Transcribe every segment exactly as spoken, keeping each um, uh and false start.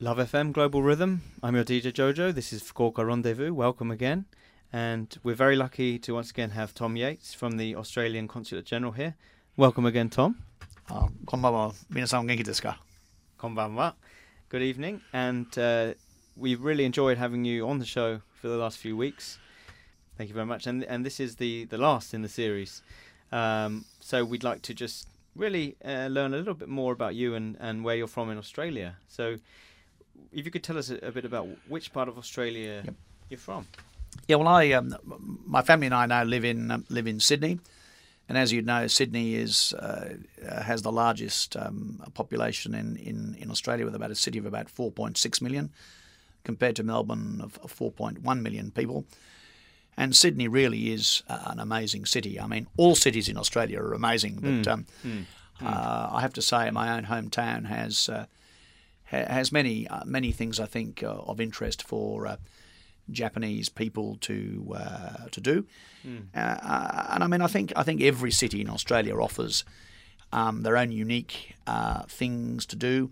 Love F M Global Rhythm. I'm your D J Jojo. This is Fukuoka Rendezvous. Welcome again. And we're very lucky to once again have Tom Yates from the Australian Consulate General here. Welcome again, Tom. Uh, konbanwa. Minasan genki desu ka? Konbanwa. Good evening. And uh, we've really enjoyed having you on the show for the last few weeks. Thank you very much. And and this is the, the last in the series. Um, so we'd like to just really uh, learn a little bit more about you and, and where you're from in Australia. So if you could tell us a, a bit about which part of Australia yep. you're from. Yeah, well, I um, my family and I now live in um, live in Sydney, and as you know, Sydney is uh, has the largest um, population in, in, in Australia, with about a city of about four point six million, compared to Melbourne of four point one million people. And Sydney really is uh, an amazing city. I mean, all cities in Australia are amazing, but mm. Um, mm. Uh, I have to say, my own hometown has uh, ha has many uh, many things I think uh, of interest for. Uh, Japanese people to uh, to do, mm. uh, and I mean I think I think every city in Australia offers um, their own unique uh, things to do,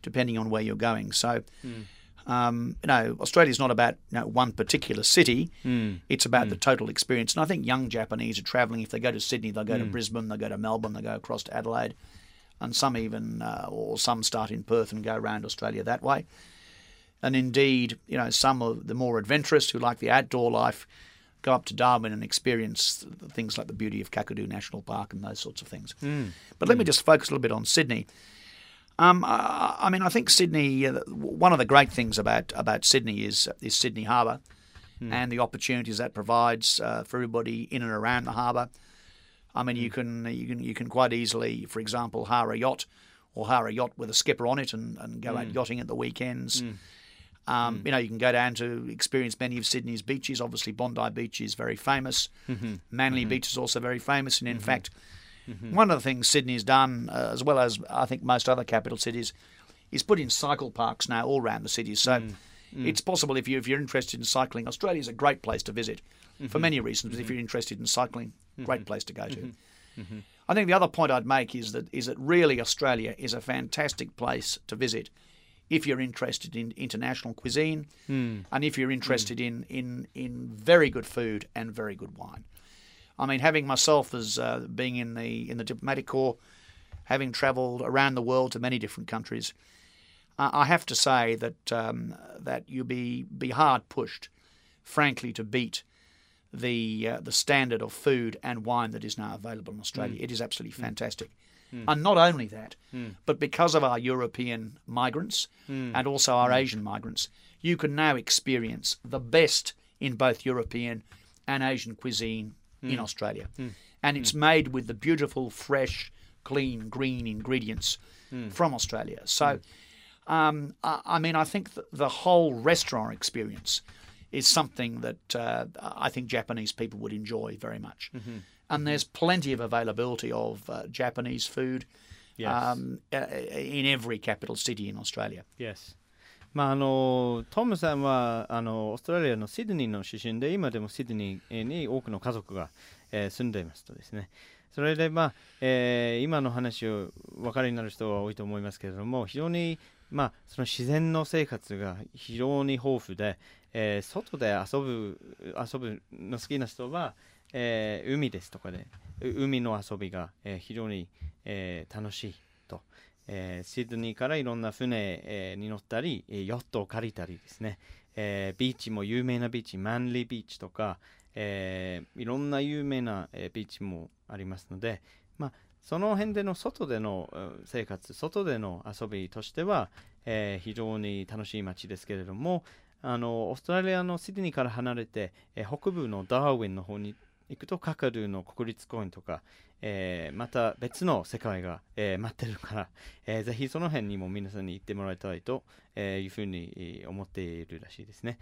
depending on where you're going. So, mm. um, you know, Australia's not about you know, one particular city; mm. it's about mm. the total experience. And I think young Japanese are travelling. If they go to Sydney, they'll go mm. to Brisbane, they'll go to Melbourne, they'll go across to Adelaide, and some even uh, or some start in Perth and go around Australia that way. And indeed, you know, some of the more adventurous who like the outdoor life go up to Darwin and experience things like the beauty of Kakadu National Park and those sorts of things. Mm. But let mm. me just focus a little bit on Sydney. Um, I, I mean, I think Sydney, uh, one of the great things about, about Sydney is, is Sydney Harbour mm. and the opportunities that provides uh, for everybody in and around the harbour. I mean, you can, you can, you can quite easily, for example, hire a yacht or hire a yacht with a skipper on it and, and go mm. out yachting at the weekends. Mm. Um, mm. You know, you can go down to experience many of Sydney's beaches. Obviously, Bondi Beach is very famous. Mm-hmm. Manly mm-hmm. Beach is also very famous. And in mm-hmm. fact, mm-hmm. one of the things Sydney's done, uh, as well as I think most other capital cities, is put in cycle parks now all around the city. So mm-hmm. it's possible if, you, if you're interested in cycling, Australia's a great place to visit mm-hmm. for many reasons. Mm-hmm. But if you're interested in cycling, mm-hmm. great place to go to. Mm-hmm. Mm-hmm. I think the other point I'd make is that is that really Australia is a fantastic place to visit if you're interested in international cuisine mm. and if you're interested mm. in, in in very good food and very good wine. I mean, having myself as uh, being in the in the diplomatic corps, having travelled around the world to many different countries, uh, I have to say that um, that you'd be be hard pushed, frankly, to beat the uh, the standard of food and wine that is now available in Australia. Mm. It is absolutely mm. fantastic. Mm. And not only that, mm. but because of our European migrants mm. and also our mm. Asian migrants, you can now experience the best in both European and Asian cuisine mm. in Australia. Mm. And it's mm. made with the beautiful, fresh, clean, green ingredients mm. from Australia. So, mm. um, I, I mean, I think th the whole restaurant experience is something that uh, I think Japanese people would enjoy very much. Mm-hmm. And there's plenty of availability of uh, Japanese food yes. um, in every capital city in Australia. Yes. まああのトムさんはあのオーストラリアのシドニーの出身で今でもシドニーに多くの家族が、えー、住んでいますとですね。それでまあ、えー、今の話を分かりになる人は多いと思いますけれども、非常にまあその自然の生活が非常に豊富で、えー、外で遊ぶ遊ぶの好きな人は。えー、海ですとかで海の遊びが、えー、非常に、えー、楽しいと、えー、シドニーからいろんな船、えー、に乗ったりヨットを借りたりですね、えー、ビーチも有名なビーチマンリービーチとか、えー、いろんな有名な、えー、ビーチもありますので、まあ、その辺での外での生活外での遊びとしては、えー、非常に楽しい街ですけれどもあのオーストラリアのシドニーから離れて、えー、北部のダーウィンの方に行くとカカドゥの国立公園とか、えー、また別の世界が、えー、待ってるから、えー、ぜひその辺にも皆さんに行ってもらいたいと、えー、いうふうに思っているらしいですね。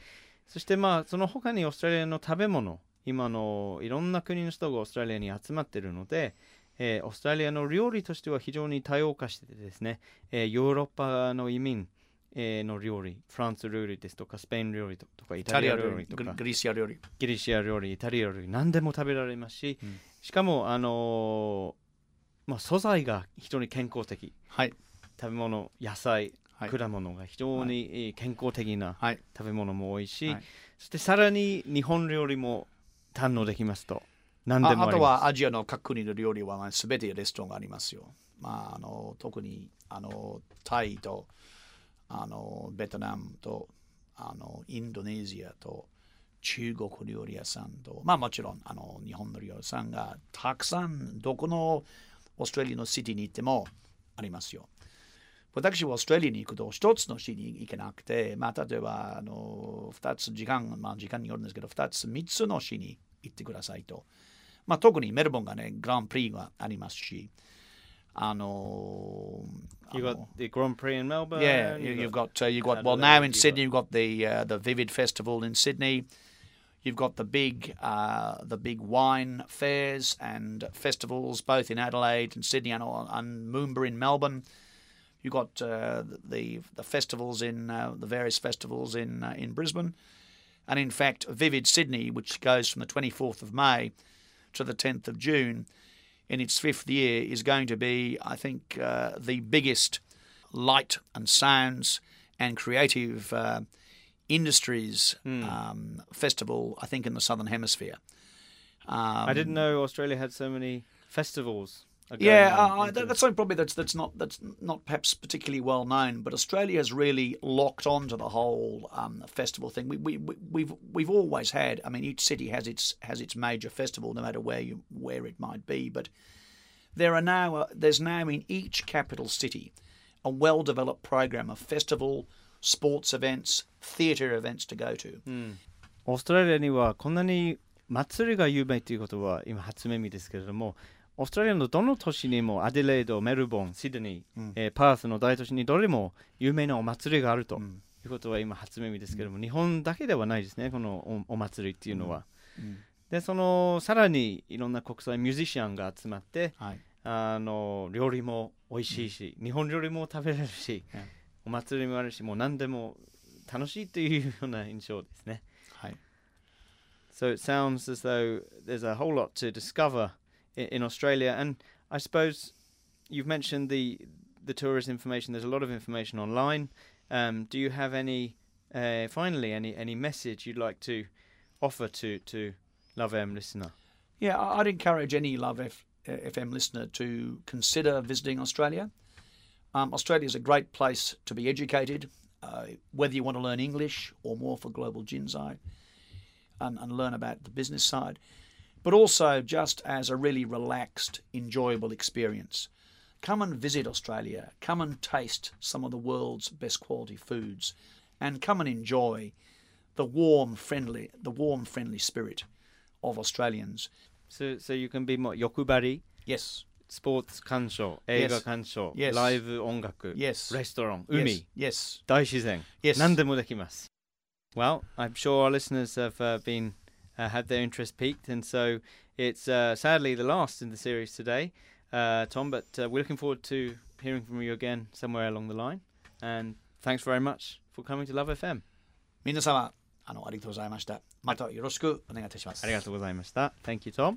そしてまあその他にオーストラリアの食べ物今のいろんな国の人がオーストラリアに集まっているので、えー、オーストラリアの料理としては非常に多様化しててですね、えー、ヨーロッパの移民の料理、フランス料理ですとか、スペイン料理とか、イタリア料理とか、ギリシア料理、ギリシア料理、イタリア料理、何でも食べられますし、うん、しかも、あのーまあ、素材が非常に健康的、はい、食べ物、野菜、果物が非常に健康的な食べ物も多いし、そしてさらに日本料理も堪能できますと。何でも あ, あとはアジアの各国の料理は全てレストランがありますよ。まあ、あの特にあのタイとあのベトナムとあのインドネシアと中国料理屋さんと、まあ、もちろんあの日本の料理屋さんがたくさんどこのオーストラリアのシティに行ってもありますよ。私はオーストラリアに行くと一つのシティに行けなくて、まあ、例えばあのふたつ時間、まあ、時間によるんですけどふたつみっつのシティに行ってくださいと。まあ、特にメルボンがね、グランプリがありますし、あの、You got the Grand Prix in Melbourne. Yeah, you've got, uh, you've got, well, now in Sydney, you've got the, uh, the Vivid Festival in Sydney. You've got the big, uh, the big wine fairs and festivals, both in Adelaide and Sydney and, and Moomba in Melbourne. You've got uh, the, the festivals in, uh, the various festivals in, uh, in Brisbane. And in fact, Vivid Sydney, which goes from the twenty-fourth of May to the tenth of June, in its fifth year, is going to be, I think, uh, the biggest light and sounds and creative uh, industries mm. um, festival, I think, in the Southern Hemisphere. Um, I didn't know Australia had so many festivals. Yeah, uh, that, that's something probably that's that's not that's not perhaps particularly well known, but Australia has really locked onto the whole um, festival thing. We, we we we've we've always had. I mean, each city has its has its major festival, no matter where you where it might be. But there are now uh, there's now in each capital city a well-developed program of festival, sports events, theatre events to go to. Mm. Australia にはこんなに祭りが有名ということは今初耳ですけれども。オーストラリアのどの都市にもアデレード、メルボン、シドニー、うんえー、パースの大都市にどれも有名なお祭りがあると、うん、いうことは今初耳ですけれども、うん、日本だけではないですね、この お, お祭りっていうのは、うんうん、でそのさらにいろんな国際ミュージシャンが集まって、はい、あの料理も美味しいし、うん、日本料理も食べれるし、うん、お祭りもあるし、もう何でも楽しいというような印象ですね、はい、So it sounds as though there's a whole lot to discover in Australia, and I suppose you've mentioned the the tourist information. There's a lot of information online. Um, do you have any uh, finally any any message you'd like to offer to to LoveFM listener? Yeah, I'd encourage any LoveFM listener to consider visiting Australia. Um, Australia is a great place to be educated, uh, whether you want to learn English or more for global ginsai, and, and learn about the business side. But also just as a really relaxed, enjoyable experience. Come and visit Australia. Come and taste some of the world's best quality foods. And come and enjoy the warm, friendly, the warm, friendly spirit of Australians. So, so you can be more yokubari? Yes. Sports kansho, eiga kansho, live ongaku, yes. Restaurant, umi, yes. Daishizen. Yes. Nandemo dekimasu. Well, I'm sure our listeners have uh, been... Uh, had their interest piqued, and so it's uh, sadly the last in the series today, uh, Tom, but uh, we're looking forward to hearing from you again somewhere along the line, and thanks very much for coming to LoveFM. 皆様、 あの、ありがとうございました。 またよろしくお願いいたします。 ありがとうございました。 Thank you, Tom.